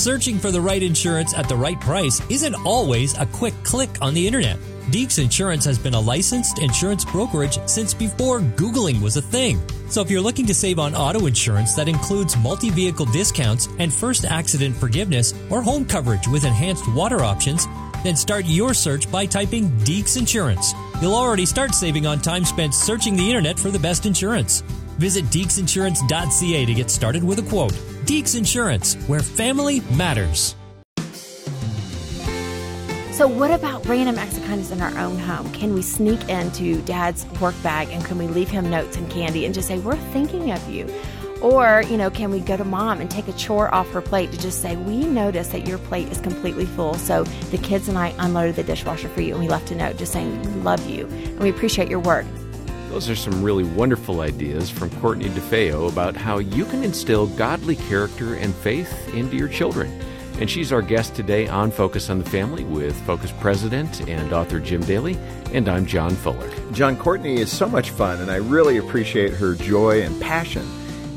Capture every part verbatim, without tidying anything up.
Searching for the right insurance at the right price isn't always a quick click on the internet. Deeks Insurance has been a licensed insurance brokerage since before Googling was a thing. So if you're looking to save on auto insurance that includes multi-vehicle discounts and first accident forgiveness or home coverage with enhanced water options, then start your search by typing Deeks Insurance. You'll already start saving on time spent searching the internet for the best insurance. Visit deeks insurance dot c a to get started with a quote. Deeks Insurance, where family matters. So what about random acts of kindness in our own home? Can we sneak into Dad's work bag and can we leave him notes and candy and just say, we're thinking of you? Or, you know, can we go to Mom and take a chore off her plate to just say, we noticed that your plate is completely full, so the kids and I unloaded the dishwasher for you and we left a note just saying, we love you and we appreciate your work. Those are some really wonderful ideas from Courtney DeFeo about how you can instill godly character and faith into your children. And she's our guest today on Focus on the Family with Focus President and author Jim Daly, and I'm John Fuller. John, Courtney is so much fun, and I really appreciate her joy and passion.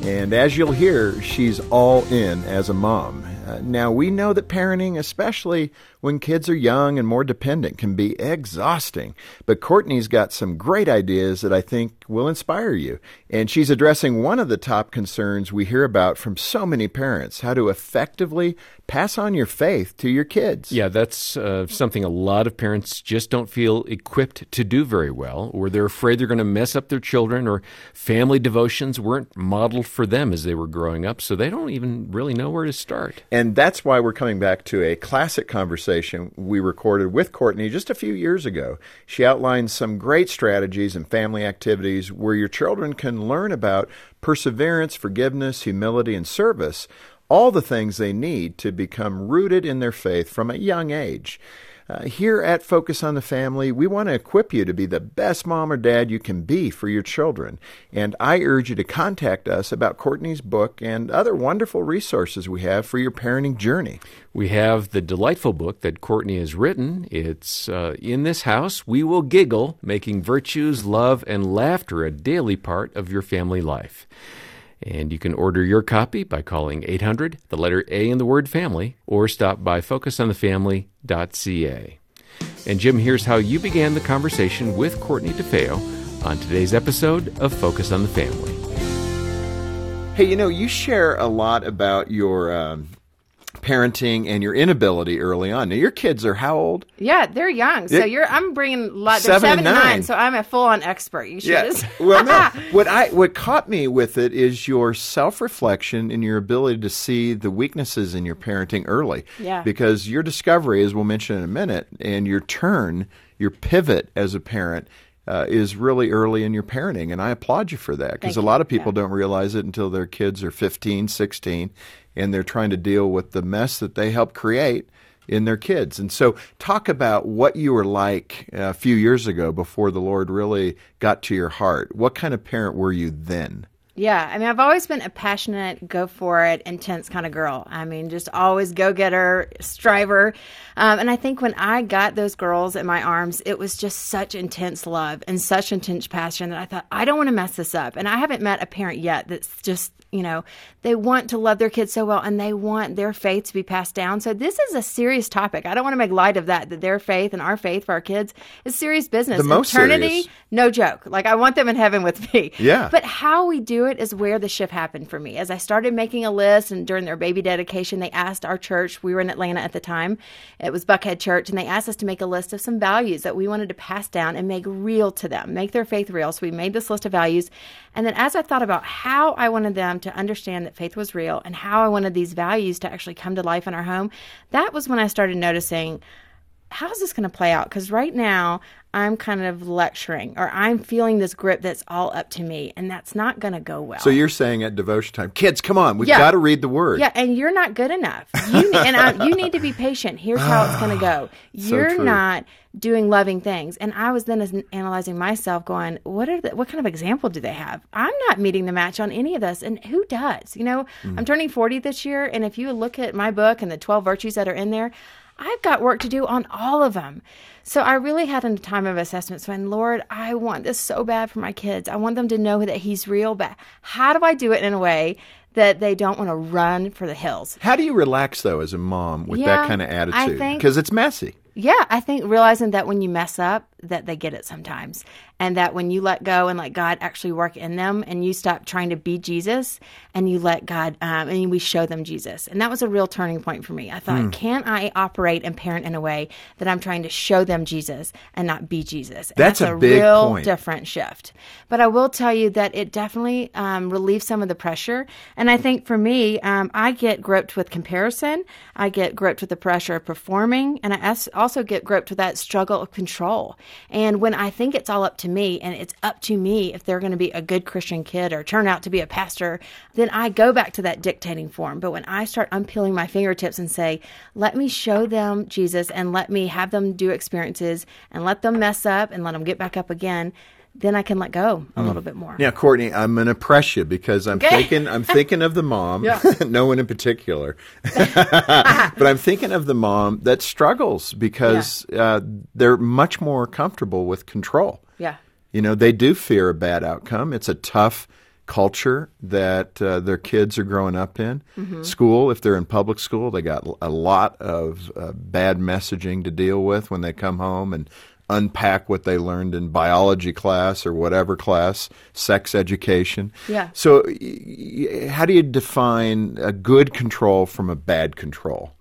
And as you'll hear, she's all in as a mom. Uh, now, we know that parenting, especially when kids are young and more dependent, can be exhausting. But Courtney's got some great ideas that I think will inspire you. And she's addressing one of the top concerns we hear about from so many parents, how to effectively pass on your faith to your kids. Yeah, that's uh, something a lot of parents just don't feel equipped to do very well, or they're afraid they're going to mess up their children, or family devotions weren't modeled for them as they were growing up, so they don't even really know where to start. And that's why we're coming back to a classic conversation we recorded with Courtney just a few years ago. She outlined some great strategies and family activities where your children can learn about perseverance, forgiveness, humility, and service, all the things they need to become rooted in their faith from a young age. Uh, here at Focus on the Family, we want to equip you to be the best mom or dad you can be for your children. And I urge you to contact us about Courtney's book and other wonderful resources we have for your parenting journey. We have the delightful book that Courtney has written. It's uh, In This House, We Will Giggle, Making Virtues, Love, and Laughter a Daily Part of Your Family Life. And you can order your copy by calling eight hundred, the letter A in the word family, or stop by focus on the family dot c a. And Jim, here's how you began the conversation with Courtney DeFeo on today's episode of Focus on the Family. Hey, you know, you share a lot about your um, parenting and your inability early on. Now, your kids are how old? Yeah, they're young. So it, you're, I'm bringing lot, they're seven, seven and nine. nine. So I'm a full-on expert. You should. Yes. Well, no. what I what caught me with it is your self-reflection and your ability to see the weaknesses in your parenting early. Yeah. Because your discovery, as we'll mention in a minute, and your turn, your pivot as a parent. Uh, is really early in your parenting, and I applaud you for that because a lot of people yeah. don't realize it until their kids are fifteen, sixteen, and they're trying to deal with the mess that they helped create in their kids. And so talk about what you were like a few years ago before the Lord really got to your heart. What kind of parent were you then? Yeah, I mean, I've always been a passionate, go-for-it, intense kind of girl. I mean, just always go-getter, striver. Um, and I think when I got those girls in my arms, it was just such intense love and such intense passion that I thought, I don't want to mess this up. And I haven't met a parent yet that's just, you know, they want to love their kids so well and they want their faith to be passed down. So this is a serious topic. I don't want to make light of that, that their faith and our faith for our kids is serious business. The most Eternity, serious. No joke. Like, I want them in heaven with me. Yeah. But how we do it is where the shift happened for me. As I started making a list, and during their baby dedication, they asked our church, we were in Atlanta at the time, it was Buckhead Church, and they asked us to make a list of some values that we wanted to pass down and make real to them, make their faith real. So we made this list of values. And then as I thought about how I wanted them to understand that faith was real and how I wanted these values to actually come to life in our home, that was when I started noticing, how's this going to play out? Because right now, I'm kind of lecturing, or I'm feeling this grip that's all up to me, and that's not going to go well. So you're saying at devotion time, kids, come on, we've yeah. got to read the Word. Yeah, and you're not good enough. You need, and I, you need to be patient. Here's how it's going to go. You're so not doing loving things. And I was then analyzing myself going, what are the, what kind of example do they have? I'm not meeting the match on any of this, and who does? You know, mm. I'm turning forty this year, and if you look at my book and the twelve virtues that are in there, I've got work to do on all of them. So I really had a time of assessment. So, and Lord, I want this so bad for my kids. I want them to know that He's real, but how do I do it in a way that they don't want to run for the hills. How do you relax, though, as a mom with yeah, that kind of attitude? Because it's messy. Yeah, I think realizing that when you mess up, that they get it sometimes. And that when you let go and let God actually work in them, and you stop trying to be Jesus, and you let God, um, and we show them Jesus. And that was a real turning point for me. I thought, mm. can I operate and parent in a way that I'm trying to show them Jesus and not be Jesus? And that's, that's a, a big real point. Different shift. But I will tell you that it definitely um, relieves some of the pressure. And I think for me, um, I get groped with comparison. I get groped with the pressure of performing. And I also get groped with that struggle of control. And when I think it's all up to me, and it's up to me if they're going to be a good Christian kid or turn out to be a pastor, then I go back to that dictating form. But when I start unpeeling my fingertips and say, let me show them Jesus and let me have them do experiences and let them mess up and let them get back up again, then I can let go a mm. little bit more. Now, Courtney, I'm going to press you because I'm okay. thinking I'm thinking of the mom, yeah. no one in particular, but I'm thinking of the mom that struggles because yeah. uh, they're much more comfortable with control. Yeah. You know, they do fear a bad outcome. It's a tough culture that uh, their kids are growing up in. Mm-hmm. School, if they're in public school, they got a lot of uh, bad messaging to deal with when they come home and unpack what they learned in biology class or whatever class, sex education. Yeah. So how do you define a good control from a bad control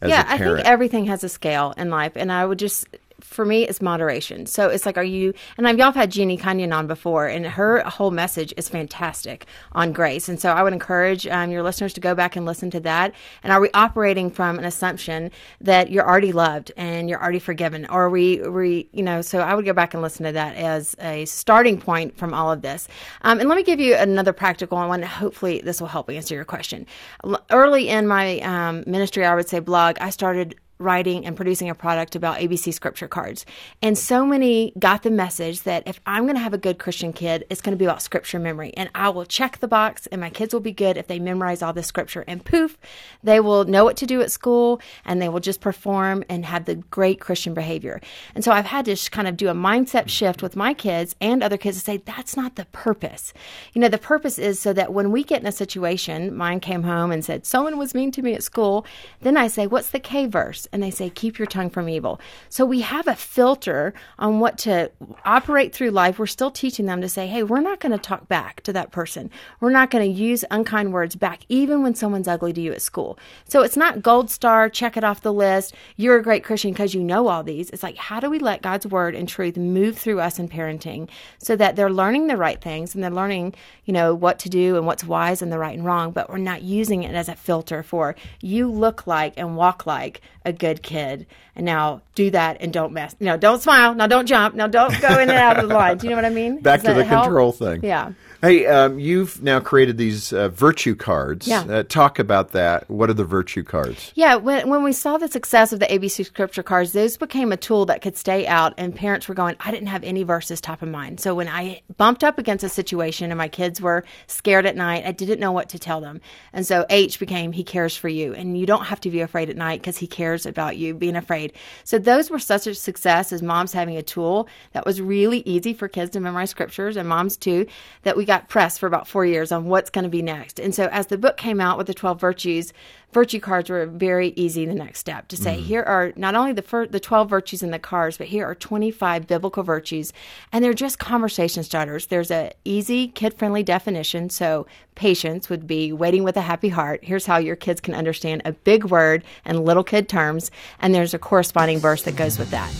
as yeah, a parent? Yeah, I think everything has a scale in life, and I would just... for me, it's moderation. So it's like, are you, and I've, y'all have had Jeannie Canyon on before, and her whole message is fantastic on grace. And so I would encourage um, your listeners to go back and listen to that. And are we operating from an assumption that you're already loved and you're already forgiven? Or are we, we you know, so I would go back and listen to that as a starting point from all of this. Um, and let me give you another practical one. Hopefully this will help answer your question. L- early in my um, ministry, I would say blog, I started writing and producing a product about A B C scripture cards. And so many got the message that if I'm going to have a good Christian kid, it's going to be about scripture memory. And I will check the box and my kids will be good if they memorize all the scripture. And poof, they will know what to do at school and they will just perform and have the great Christian behavior. And so I've had to sh- kind of do a mindset shift with my kids and other kids to say, that's not the purpose. You know, the purpose is so that when we get in a situation, mine came home and said, someone was mean to me at school. Then I say, what's the K verse? And they say, keep your tongue from evil. So we have a filter on what to operate through life. We're still teaching them to say, hey, we're not going to talk back to that person. We're not going to use unkind words back, even when someone's ugly to you at school. So it's not gold star, check it off the list. You're a great Christian because you know all these. It's like, how do we let God's word and truth move through us in parenting so that they're learning the right things and they're learning, you know, what to do and what's wise and the right and wrong, but we're not using it as a filter for you look like and walk like a good kid, and now do that and don't mess. No, don't smile. Now don't jump. Now don't go in and out of the line. Do you know what I mean? Back to the help? Control thing. Yeah. Hey, um, you've now created these uh, virtue cards. Yeah. Uh, talk about that. What are the virtue cards? Yeah. When when we saw the success of the A B C scripture cards, those became a tool that could stay out, and parents were going, I didn't have any verses top of mind. So when I bumped up against a situation and my kids were scared at night, I didn't know what to tell them. And so H became, he cares for you. And you don't have to be afraid at night because he cares about you being afraid. So those were such a success as moms having a tool that was really easy for kids to memorize scriptures, and moms too, that we got pressed for about four years on what's going to be next. And so as the book came out with the twelve virtues, virtue cards were very easy the next step to say, mm-hmm. here are not only the fir- the twelve virtues in the cards, but here are twenty-five biblical virtues. And they're just conversation starters. There's an easy, kid-friendly definition. So patience would be waiting with a happy heart. Here's how your kids can understand a big word and little kid terms. And there's a corresponding verse that goes with that.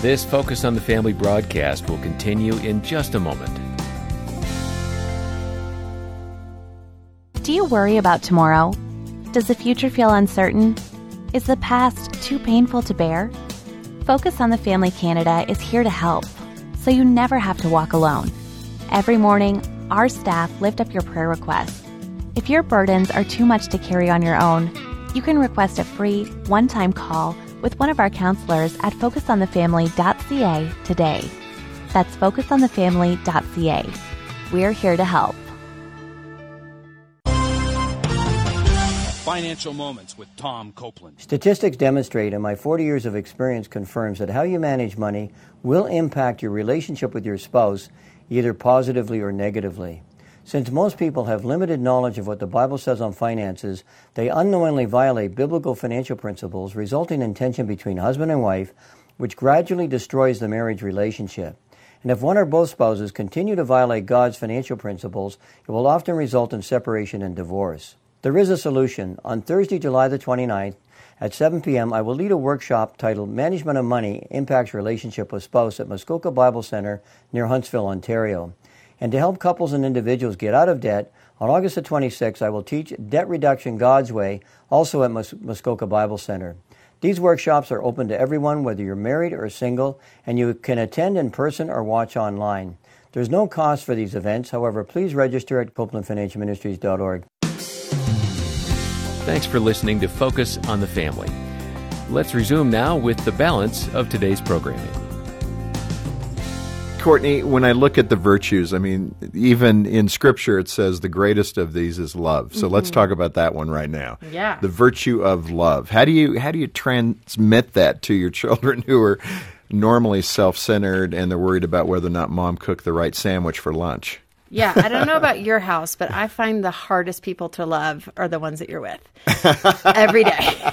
This Focus on the Family broadcast will continue in just a moment. Do you worry about tomorrow? Does the future feel uncertain? Is the past too painful to bear? Focus on the Family Canada is here to help, so you never have to walk alone. Every morning, our staff lift up your prayer requests. If your burdens are too much to carry on your own, you can request a free, one-time call with one of our counselors at focus on the family dot c a today. That's focus on the family dot c a. We're here to help. Financial Moments with Tom Copeland. Statistics demonstrate, and my forty years of experience confirms, that how you manage money will impact your relationship with your spouse, either positively or negatively. Since most people have limited knowledge of what the Bible says on finances, they unknowingly violate biblical financial principles, resulting in tension between husband and wife, which gradually destroys the marriage relationship. And if one or both spouses continue to violate God's financial principles, it will often result in separation and divorce. There is a solution. On Thursday, July the twenty-ninth, at seven p.m., I will lead a workshop titled Management of Money Impacts Relationship with Spouse at Muskoka Bible Center near Huntsville, Ontario. And to help couples and individuals get out of debt, on August the twenty-sixth, I will teach Debt Reduction God's Way, also at Mus- Muskoka Bible Center. These workshops are open to everyone, whether you're married or single, and you can attend in person or watch online. There's no cost for these events. However, please register at Copeland Financial Ministries dot org. Thanks for listening to Focus on the Family. Let's resume now with the balance of today's programming. Courtney, when I look at the virtues, I mean, even in Scripture it says the greatest of these is love. So mm-hmm. let's talk about that one right now. Yeah. The virtue of love. How do you how do you transmit that to your children who are normally self-centered and they're worried about whether or not mom cooked the right sandwich for lunch? Yeah, I don't know about your house, but I find the hardest people to love are the ones that you're with every day.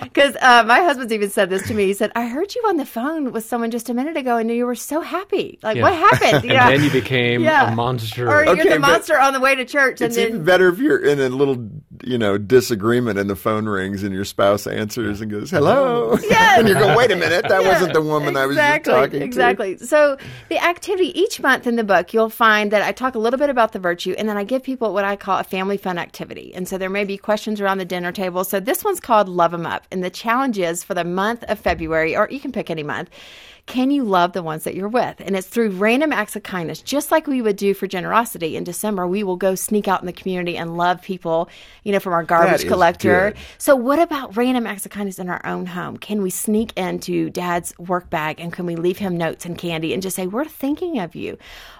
Because uh, my husband's even said this to me. He said, I heard you on the phone with someone just a minute ago and you were so happy. Like, yeah. What happened? You and know? Then you became yeah. a monster. Or okay, you're the monster on the way to church. And it's then, even better if you're in a little, you know, disagreement and the phone rings and your spouse answers and goes, hello. Yes. And you go, wait a minute, that yeah, wasn't the woman exactly, I was just talking exactly. to. Exactly. So the activity each month in the book, you'll find that I talk a little bit about the virtue, and then I give people what I call a family fun activity. And so there may be questions around the dinner table. So this one's called Love 'em Up, and the challenge is for the month of February, or you can pick any month, can you love the ones that you're with? And it's through random acts of kindness, just like we would do for generosity. In December, we will go sneak out in the community and love people, you know, from our garbage collector. Good. So what about random acts of kindness in our own home? Can we sneak into Dad's work bag, and can we leave him notes and candy and just say, we're thinking of you?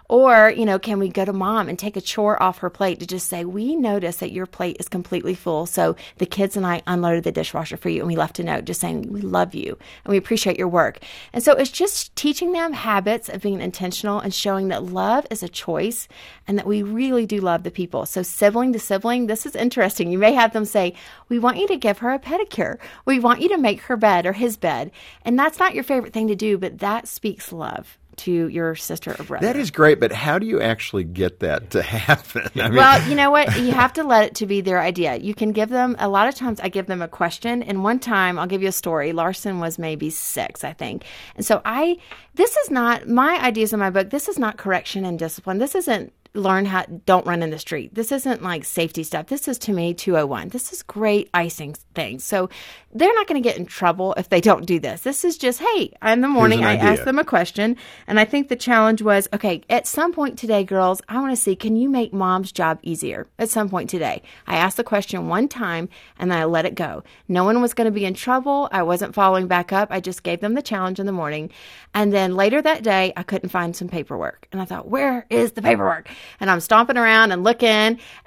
Or, you know, can we go to Mom and take a chore off her plate to just say, we notice that your plate is completely full, so the kids and I unloaded the dishwasher for you, and we left a note just saying, we love you, and we appreciate your work. And so it's just teaching them habits of being intentional and showing that love is a choice and that we really do love the people. So sibling to sibling, this is interesting. You may have them say, we want you to give her a pedicure. We want you to make her bed or his bed. And that's not your favorite thing to do, but that speaks love to your sister or brother. That is great, but how do you actually get that to happen? I mean, well, you know what? You have to let it to be their idea. You can give them, a lot of times I give them a question, and one time, I'll give you a story. Larson was maybe six, I think. And so I, this is not, my ideas in my book, this is not correction and discipline. This isn't learn how, don't run in the street. This isn't like safety stuff. This is, to me, two oh one. This is great icing things. So they're not going to get in trouble if they don't do this. This is just, hey, in the morning, I asked them a question. And I think the challenge was, okay, at some point today, girls, I want to see, can you make mom's job easier at some point today? I asked the question one time, and then I let it go. No one was going to be in trouble. I wasn't following back up. I just gave them the challenge in the morning. And then later that day, I couldn't find some paperwork. And I thought, where is the paperwork? And I'm stomping around and looking,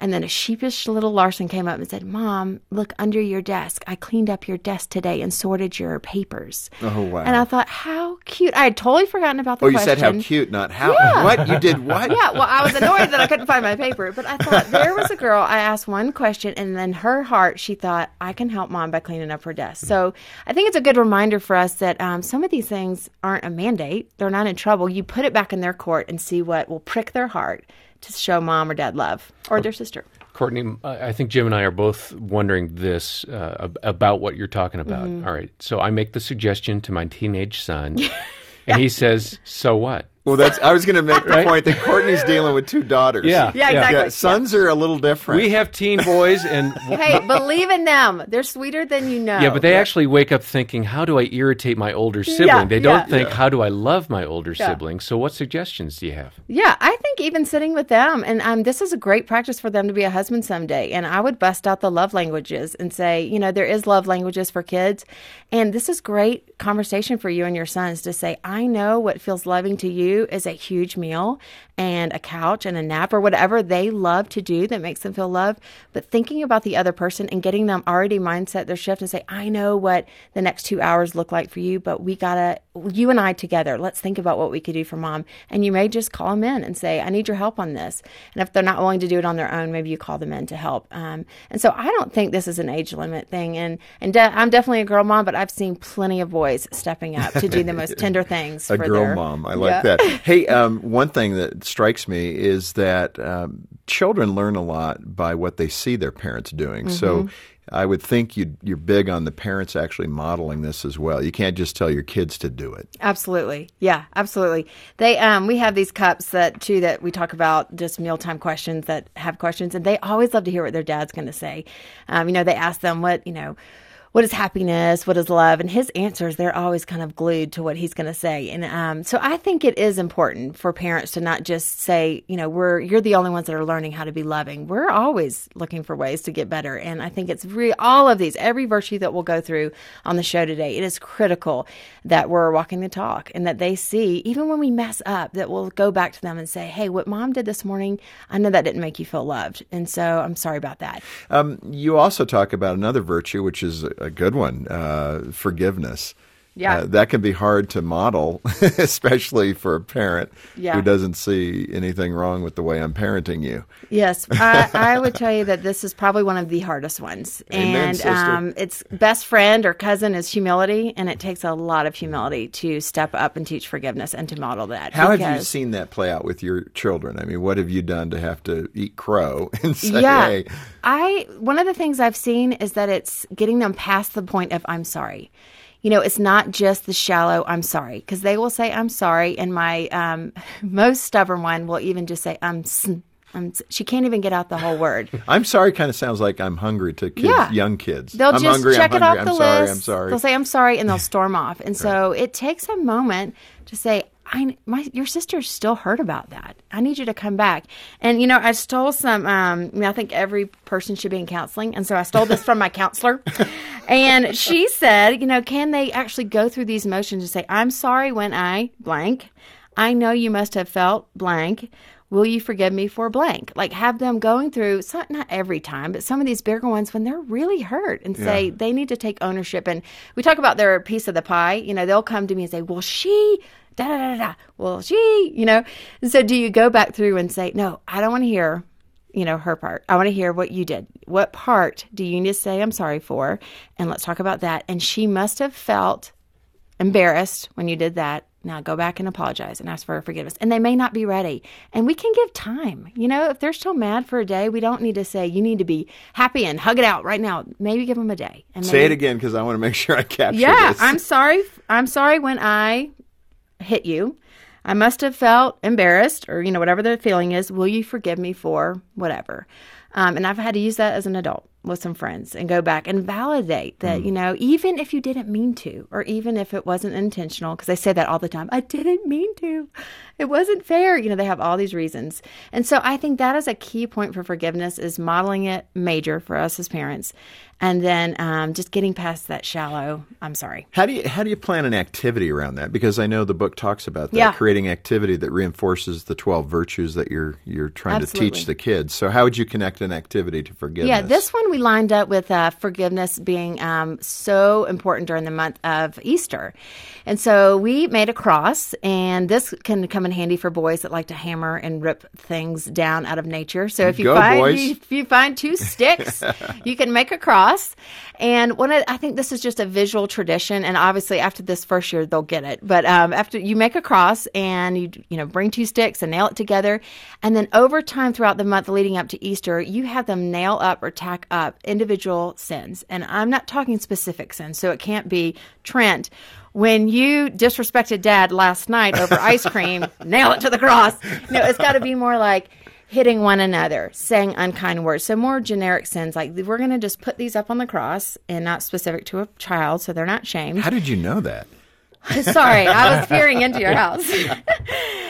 and then a sheepish little Larson came up and said, Mom, look under your desk. I cleaned up your desk today and sorted your papers. Oh, wow. And I thought, how cute. I had totally forgotten about the question. Oh, you question. Said how cute, not how. Yeah. What? You did what? Yeah, well, I was annoyed that I couldn't find my paper, but I thought there was a girl. I asked one question, and then her heart, she thought, I can help Mom by cleaning up her desk. Mm-hmm. So I think it's a good reminder for us that um, some of these things aren't a mandate. They're not in trouble. You put it back in their court and see what will prick their heart to show mom or dad love, or their sister. Courtney, I think Jim and I are both wondering this uh, about what you're talking about. Mm-hmm. All right, so I make the suggestion to my teenage son, yeah. and he says, so what? Well, that's. I was going to make the right? point that Courtney's dealing with two daughters. Yeah, yeah, exactly. Yeah, sons yeah. are a little different. We have teen boys, and hey, believe in them. They're sweeter than you know. Yeah, but they yeah. actually wake up thinking, "How do I irritate my older sibling?" Yeah, they don't yeah. think, yeah. "How do I love my older yeah. sibling?" So, what suggestions do you have? Yeah, I think even sitting with them, and um, this is a great practice for them to be a husband someday. And I would bust out the love languages and say, you know, there is love languages for kids, and this is great conversation for you and your sons to say, "I know what feels loving to you." do is a huge meal and a couch and a nap or whatever they love to do that makes them feel loved. But thinking about the other person and getting them already mindset their shift and say, I know what the next two hours look like for you, but we gotta, you and I together, let's think about what we could do for mom. And you may just call them in and say, I need your help on this. And if they're not willing to do it on their own, maybe you call them in to help. Um, and so I don't think this is an age limit thing. And, and de- I'm definitely a girl mom, but I've seen plenty of boys stepping up to do the most tender things. a for girl their, mom. I like yeah. that. Hey, um, one thing that strikes me is that um, children learn a lot by what they see their parents doing. Mm-hmm. So I would think you'd, you're big on the parents actually modeling this as well. You can't just tell your kids to do it. Absolutely. Yeah, absolutely. They um, we have these cups that too that we talk about, just mealtime questions that have questions, and they always love to hear what their dad's going to say. Um, you know, they ask them what, you know, what is happiness? What is love? And his answers, they're always kind of glued to what he's going to say. And um, so I think it is important for parents to not just say, you know, we're you're the only ones that are learning how to be loving. We're always looking for ways to get better. And I think it's re- all of these, every virtue that we'll go through on the show today, it is critical that we're walking the talk and that they see, even when we mess up, that we'll go back to them and say, hey, what mom did this morning, I know that didn't make you feel loved. And so I'm sorry about that. Um, you also talk about another virtue, which is a good one, uh, forgiveness. Yeah. Uh, that can be hard to model, especially for a parent yeah. who doesn't see anything wrong with the way I'm parenting you. Yes. I, I would tell you that this is probably one of the hardest ones. Amen, and um, it's best friend or cousin is humility, and it takes a lot of humility to step up and teach forgiveness and to model that. How have you seen that play out with your children? I mean, what have you done to have to eat crow and say, yeah, hey. I, one of the things I've seen is that it's getting them past the point of I'm sorry. You know, it's not just the shallow, I'm sorry, because they will say, I'm sorry. And my um, most stubborn one will even just say, I'm sn- I'm, she can't even get out the whole word. I'm sorry kind of sounds like I'm hungry to kids, yeah. young kids. They'll I'm just hungry, check I'm it hungry, off I'm the sorry, list. I'm sorry. They'll say, I'm sorry, and they'll storm off. And so right. it takes a moment to say, I, my, your sister's still hurt about that. I need you to come back. And, you know, I stole some, um, I mean, I think every person should be in counseling. And so I stole this from my counselor. And she said, you know, can they actually go through these motions and say, I'm sorry when I blank. I know you must have felt blank. Will you forgive me for blank? Like have them going through, not every time, but some of these bigger ones when they're really hurt and say yeah. they need to take ownership. And we talk about their piece of the pie. You know, they'll come to me and say, well, she... Da, da, da, da. Well, she, you know, so do you go back through and say, no, I don't want to hear, you know, her part. I want to hear what you did. What part do you need to say I'm sorry for? And let's talk about that. And she must have felt embarrassed when you did that. Now go back and apologize and ask for forgiveness. And they may not be ready. And we can give time. You know, if they're still mad for a day, we don't need to say, you need to be happy and hug it out right now. Maybe give them a day. And maybe, say it again because I want to make sure I capture yeah, this. Yeah, I'm sorry. I'm sorry when I... hit you. I must have felt embarrassed or, you know, whatever the feeling is. Will you forgive me for whatever? Um, and I've had to use that as an adult with some friends and go back and validate that, mm. you know, even if you didn't mean to, or even if it wasn't intentional, because they say that all the time, I didn't mean to, it wasn't fair. You know, they have all these reasons. And so I think that is a key point for forgiveness is modeling it major for us as parents. And then um, just getting past that shallow, I'm sorry. How do you how do you plan an activity around that? Because I know the book talks about that, yeah. creating activity that reinforces the twelve virtues that you're you're trying Absolutely. to teach the kids. So how would you connect an activity to forgiveness? Yeah, this one we lined up with uh, forgiveness being um, so important during the month of Easter. And so we made a cross, and this can come in handy for boys that like to hammer and rip things down out of nature. So if you, Go, find, you, if you find two sticks, you can make a cross. And when I, I think this is just a visual tradition, and obviously after this first year they'll get it. But um, after you make a cross and you you know bring two sticks and nail it together, and then over time throughout the month leading up to Easter, you have them nail up or tack up individual sins. And I'm not talking specific sins, so it can't be Trent. When you disrespected Dad last night over ice cream, nail it to the cross. No, it's got to be more like. Hitting one another, saying unkind words. So more generic sins, like we're going to just put these up on the cross and not specific to a child so they're not shamed. How did you know that? Sorry, I was peering into your house.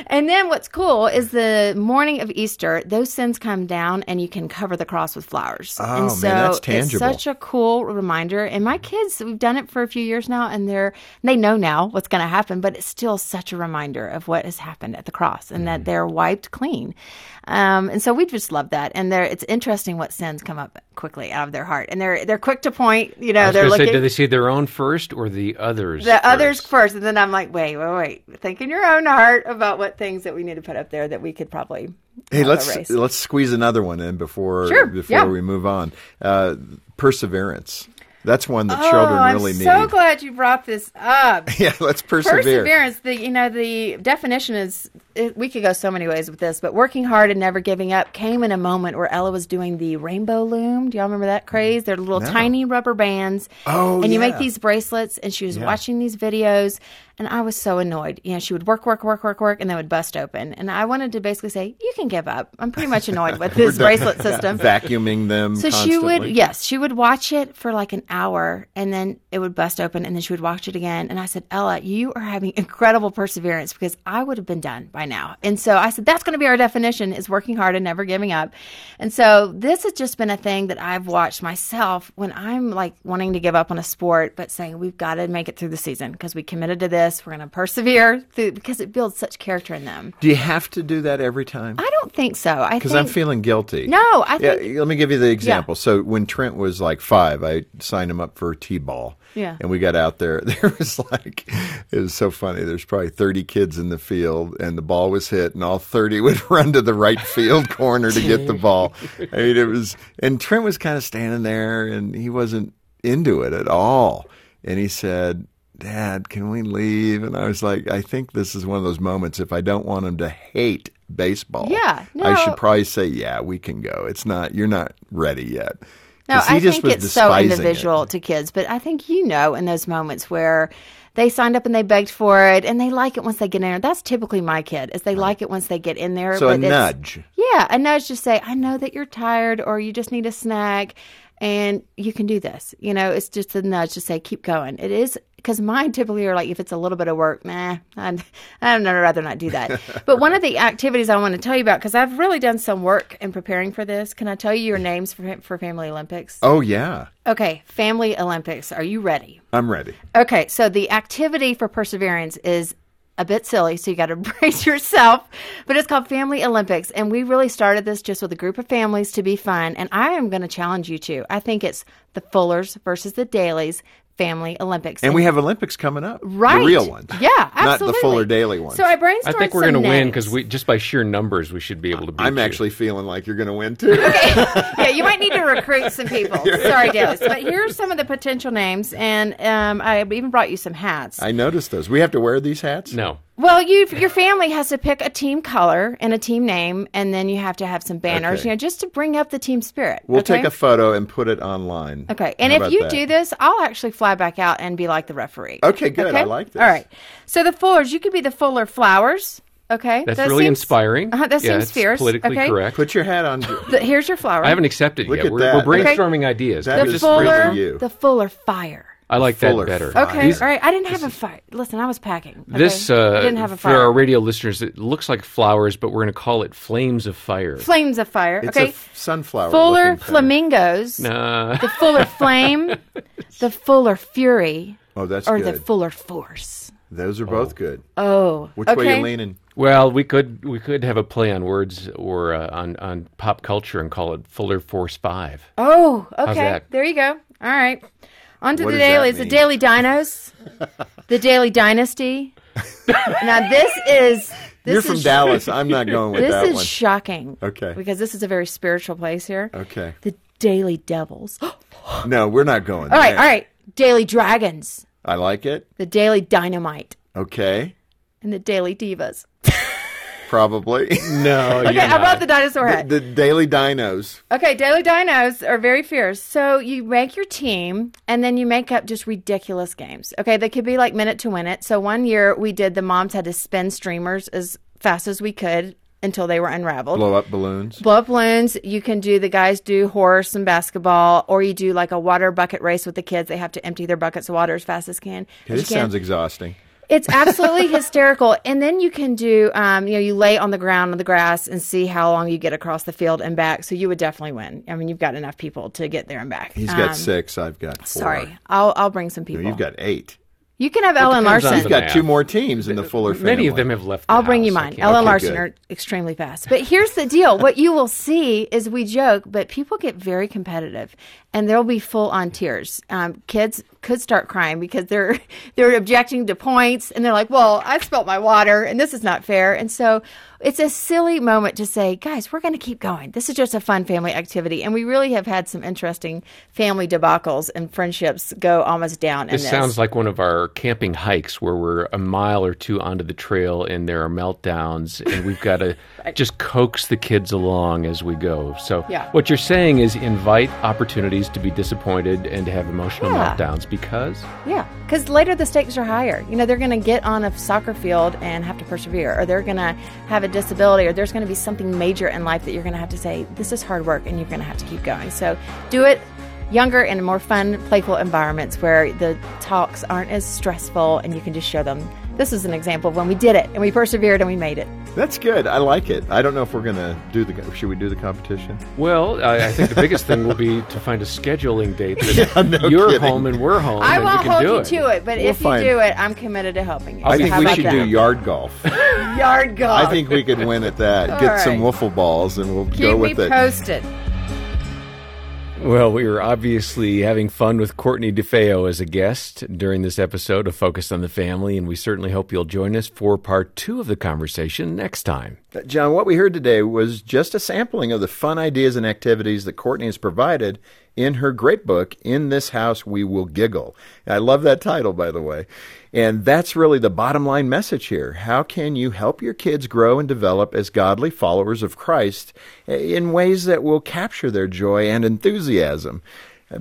And then what's cool is the morning of Easter, those sins come down and you can cover the cross with flowers. Oh, and man, so that's tangible. It's such a cool reminder. And my kids, we've done it for a few years now, and they're they know now what's going to happen, but it's still such a reminder of what has happened at the cross and mm. that they're wiped clean. Um, and so we just love that. And it's interesting what sins come up quickly out of their heart. And they're they're quick to point, you know, I was they're looking. Say, do they see their own first or the others? The first? others first. And then I'm like, wait, wait, wait. Think in your own heart about what things that we need to put up there that we could probably Hey, let's erase. let's squeeze another one in before sure. before yeah. we move on. Uh, perseverance. That's one that oh, children really I'm need. I'm so glad you brought this up. Yeah, let's persevere. Perseverance, the, you know, the definition is, it, we could go so many ways with this, but working hard and never giving up came in a moment where Ella was doing the rainbow loom. Do y'all remember that craze? They're little no. tiny rubber bands. Oh, And you yeah. make these bracelets, and she was yeah. watching these videos, and I was so annoyed. You know, she would work, work, work, work, work, and then would bust open. And I wanted to basically say, you can give up. I'm pretty much annoyed with this bracelet system. Vacuuming them So constantly. she would, yes, she would watch it for like an hour, and then it would bust open, and then she would watch it again. And I said, Ella, you are having incredible perseverance, because I would have been done by now. And so I said, that's going to be our definition, is working hard and never giving up. And so this has just been a thing that I've watched myself when I'm like wanting to give up on a sport, but saying we've got to make it through the season because we committed to this. We're going to persevere through, because it builds such character in them. Do you have to do that every time? I don't think so. Because I'm feeling guilty. No, I think. Yeah, let me give you the example. Yeah. So when Trent was like five, I signed him up for T-ball. Yeah. And we got out there. There was like, it was so funny. There's probably thirty kids in the field, and the ball was hit, and all thirty would run to the right field corner to get the ball. I mean, it was, and Trent was kind of standing there, and he wasn't into it at all. And he said, Dad, can we leave? And I was like, I think this is one of those moments, if I don't want him to hate baseball, yeah, no. I should probably say, yeah, we can go. It's not, you're not ready yet. No, I think it's so individual it. to kids, but I think, you know, in those moments where they signed up and they begged for it, and they like it once they get in there. That's typically my kid, is they right. like it once they get in there. So but a nudge. Yeah, a nudge to say, I know that you're tired, or you just need a snack, and you can do this. You know, it's just a nudge to say, keep going. It is. Because mine typically are like, if it's a little bit of work, nah, I'd, I'd rather not do that. But one of the activities I want to tell you about, because I've really done some work in preparing for this. Can I tell you your names for for Family Olympics? Oh, yeah. Okay, Family Olympics. Are you ready? I'm ready. Okay, so the activity for perseverance is a bit silly, so you got to brace yourself, but it's called Family Olympics, and we really started this just with a group of families to be fun, and I am going to challenge you to. I think it's the Fullers versus the Dailies Family Olympics. And, and we have Olympics coming up. Right. The real ones. Yeah, absolutely. Not the Fuller Daily ones. So I brainstormed some I think we're going to win, because we just by sheer numbers, we should be able to beat I'm you. actually feeling like you're going to win, too. Okay. Yeah, you might need to recruit some people. Sorry, Davis. But here's some of the potential names, and um, I even brought you some hats. I noticed those. We have to wear these hats? No. Well, you, your family has to pick a team color and a team name, and then you have to have some banners, okay. you know, just to bring up the team spirit. We'll okay? take a photo and put it online. Okay, and How if you that? do this, I'll actually fly back out and be like the referee. Okay, good. Okay? I like this. All right. So the Fullers, you could be the Fuller Flowers. Okay, that's that really seems, inspiring. Uh, that yeah, seems fierce. Politically okay. correct. Put your hat on. The, here's your flower. I haven't accepted it Look yet. We're, we're brainstorming okay. ideas. That the is Fuller, really you. The Fuller Fire. I like Fuller that better. Fire. Okay, These, all right. I didn't have a fire. Listen, I was packing. Okay? This, uh, I didn't have a fire. For our radio listeners, it looks like flowers, but we're going to call it Flames of Fire. Flames of Fire. Okay. It's a f- sunflower. Fuller Flamingos. Nah. The Fuller Flame. The Fuller Fury. Oh, that's or good. Or the Fuller Force. Those are oh. both good. Oh. Which okay. way are you leaning? Well, we could we could have a play on words or uh, on, on pop culture and call it Fuller Force Five. Oh, okay. How's that? There you go. All right. On to what the dailies, the Daily Dinos, the Daily Dynasty. Now this is... This You're from is, Dallas. I'm not going with that one. This is shocking. Okay. Because this is a very spiritual place here. Okay. The Daily Devils. No, we're not going all there. All right, all right. Daily Dragons. I like it. The Daily Dynamite. Okay. And the Daily Divas. Probably. No, okay, how about the dinosaur hat? The, the Daily Dinos. Okay, Daily Dinos are very fierce. So you make your team, and then you make up just ridiculous games. Okay, they could be like Minute to Win It. So one year we did, the moms had to spin streamers as fast as we could until they were unraveled. Blow up balloons. Blow up balloons. You can do, the guys do horse and basketball, or you do like a water bucket race with the kids. They have to empty their buckets of water as fast as can. Yeah, this sounds exhausting. It's absolutely hysterical. And then you can do, um, you know, you lay on the ground on the grass and see how long you get across the field and back. So you would definitely win. I mean, you've got enough people to get there and back. He's um, got six. I've got four. Sorry. I'll I'll bring some people. No, you've got eight. You can have Ellen Larson. He's got two more teams in the Fuller family. Many of them have left the I'll bring house. You mine. Ellen okay, Larson good. Are extremely fast. But here's the deal. What you will see is we joke, but people get very competitive, and there'll be full-on tears. Um, kids could start crying because they're they're objecting to points, and they're like, well, I spilt my water, and this is not fair. And so it's a silly moment to say, guys, we're going to keep going. This is just a fun family activity. And we really have had some interesting family debacles and friendships go almost down in this. This sounds like one of our camping hikes where we're a mile or two onto the trail and there are meltdowns and we've got to just coax the kids along as we go. So yeah. What you're saying is invite opportunities to be disappointed and to have emotional yeah. meltdowns because? Yeah, because later the stakes are higher. You know, they're going to get on a soccer field and have to persevere, or they're going to have a disability, or there's going to be something major in life that you're going to have to say, this is hard work and you're going to have to keep going. So do it younger and more fun, playful environments where the talks aren't as stressful and you can just show them. This is an example of when we did it and we persevered and we made it. That's good. I like it. I don't know if we're going to do the, should we do the competition? Well, I, I think the biggest thing will be to find a scheduling date that yeah, no you're kidding. Home and we're home. I and won't we can hold do you it. To it, but we'll if find. You do it, I'm committed to helping you. I so think we should that? Do yard golf. Yard golf. I think we could win at that. Get right. some wiffle balls and we'll Keep go with it. Keep me posted. Well, we were obviously having fun with Courtney DeFeo as a guest during this episode of Focus on the Family, and we certainly hope you'll join us for part two of the conversation next time. John, what we heard today was just a sampling of the fun ideas and activities that Courtney has provided in her great book, In This House We Will Giggle. I love that title, by the way. And that's really the bottom line message here. How can you help your kids grow and develop as godly followers of Christ in ways that will capture their joy and enthusiasm?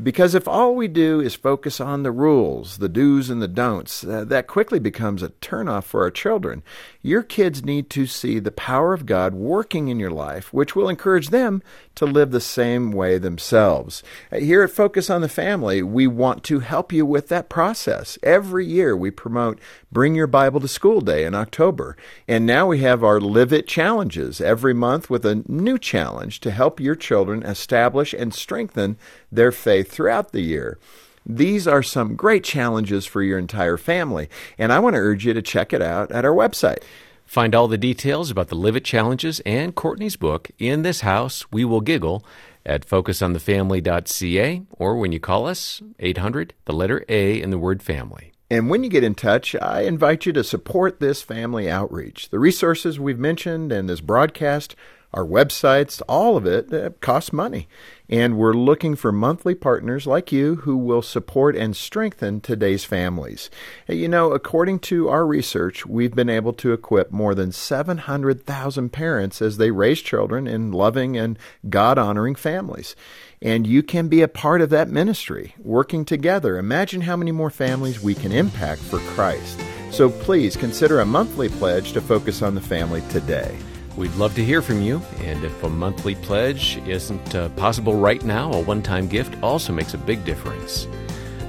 Because if all we do is focus on the rules, the do's and the don'ts, uh, that quickly becomes a turnoff for our children. Your kids need to see the power of God working in your life, which will encourage them to live the same way themselves. Here at Focus on the Family, we want to help you with that process. Every year we promote Bring Your Bible to School Day in October. And now we have our Live It Challenges every month with a new challenge to help your children establish and strengthen their faith throughout the year. These are some great challenges for your entire family, and I want to urge you to check it out at our website. Find all the details about the Live It Challenges and Courtney's book, In This House We Will Giggle, at focus on the family dot c a or when you call us, eight hundred, the letter A in the word family. And when you get in touch, I invite you to support this family outreach. The resources we've mentioned and this broadcast, our websites, all of it uh, costs money. And we're looking for monthly partners like you who will support and strengthen today's families. You know, according to our research, we've been able to equip more than seven hundred thousand parents as they raise children in loving and God-honoring families. And you can be a part of that ministry, working together. Imagine how many more families we can impact for Christ. So please consider a monthly pledge to Focus on the Family today. We'd love to hear from you, and if a monthly pledge isn't uh, possible right now, a one-time gift also makes a big difference.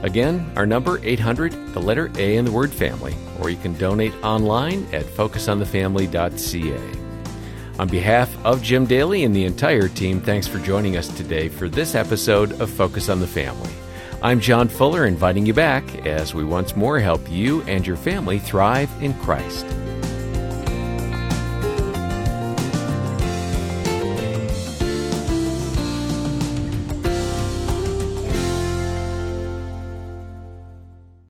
Again, our number, eight hundred, the letter A in the word family, or you can donate online at focus on the family dot c a. On behalf of Jim Daly and the entire team, thanks for joining us today for this episode of Focus on the Family. I'm John Fuller, inviting you back as we once more help you and your family thrive in Christ.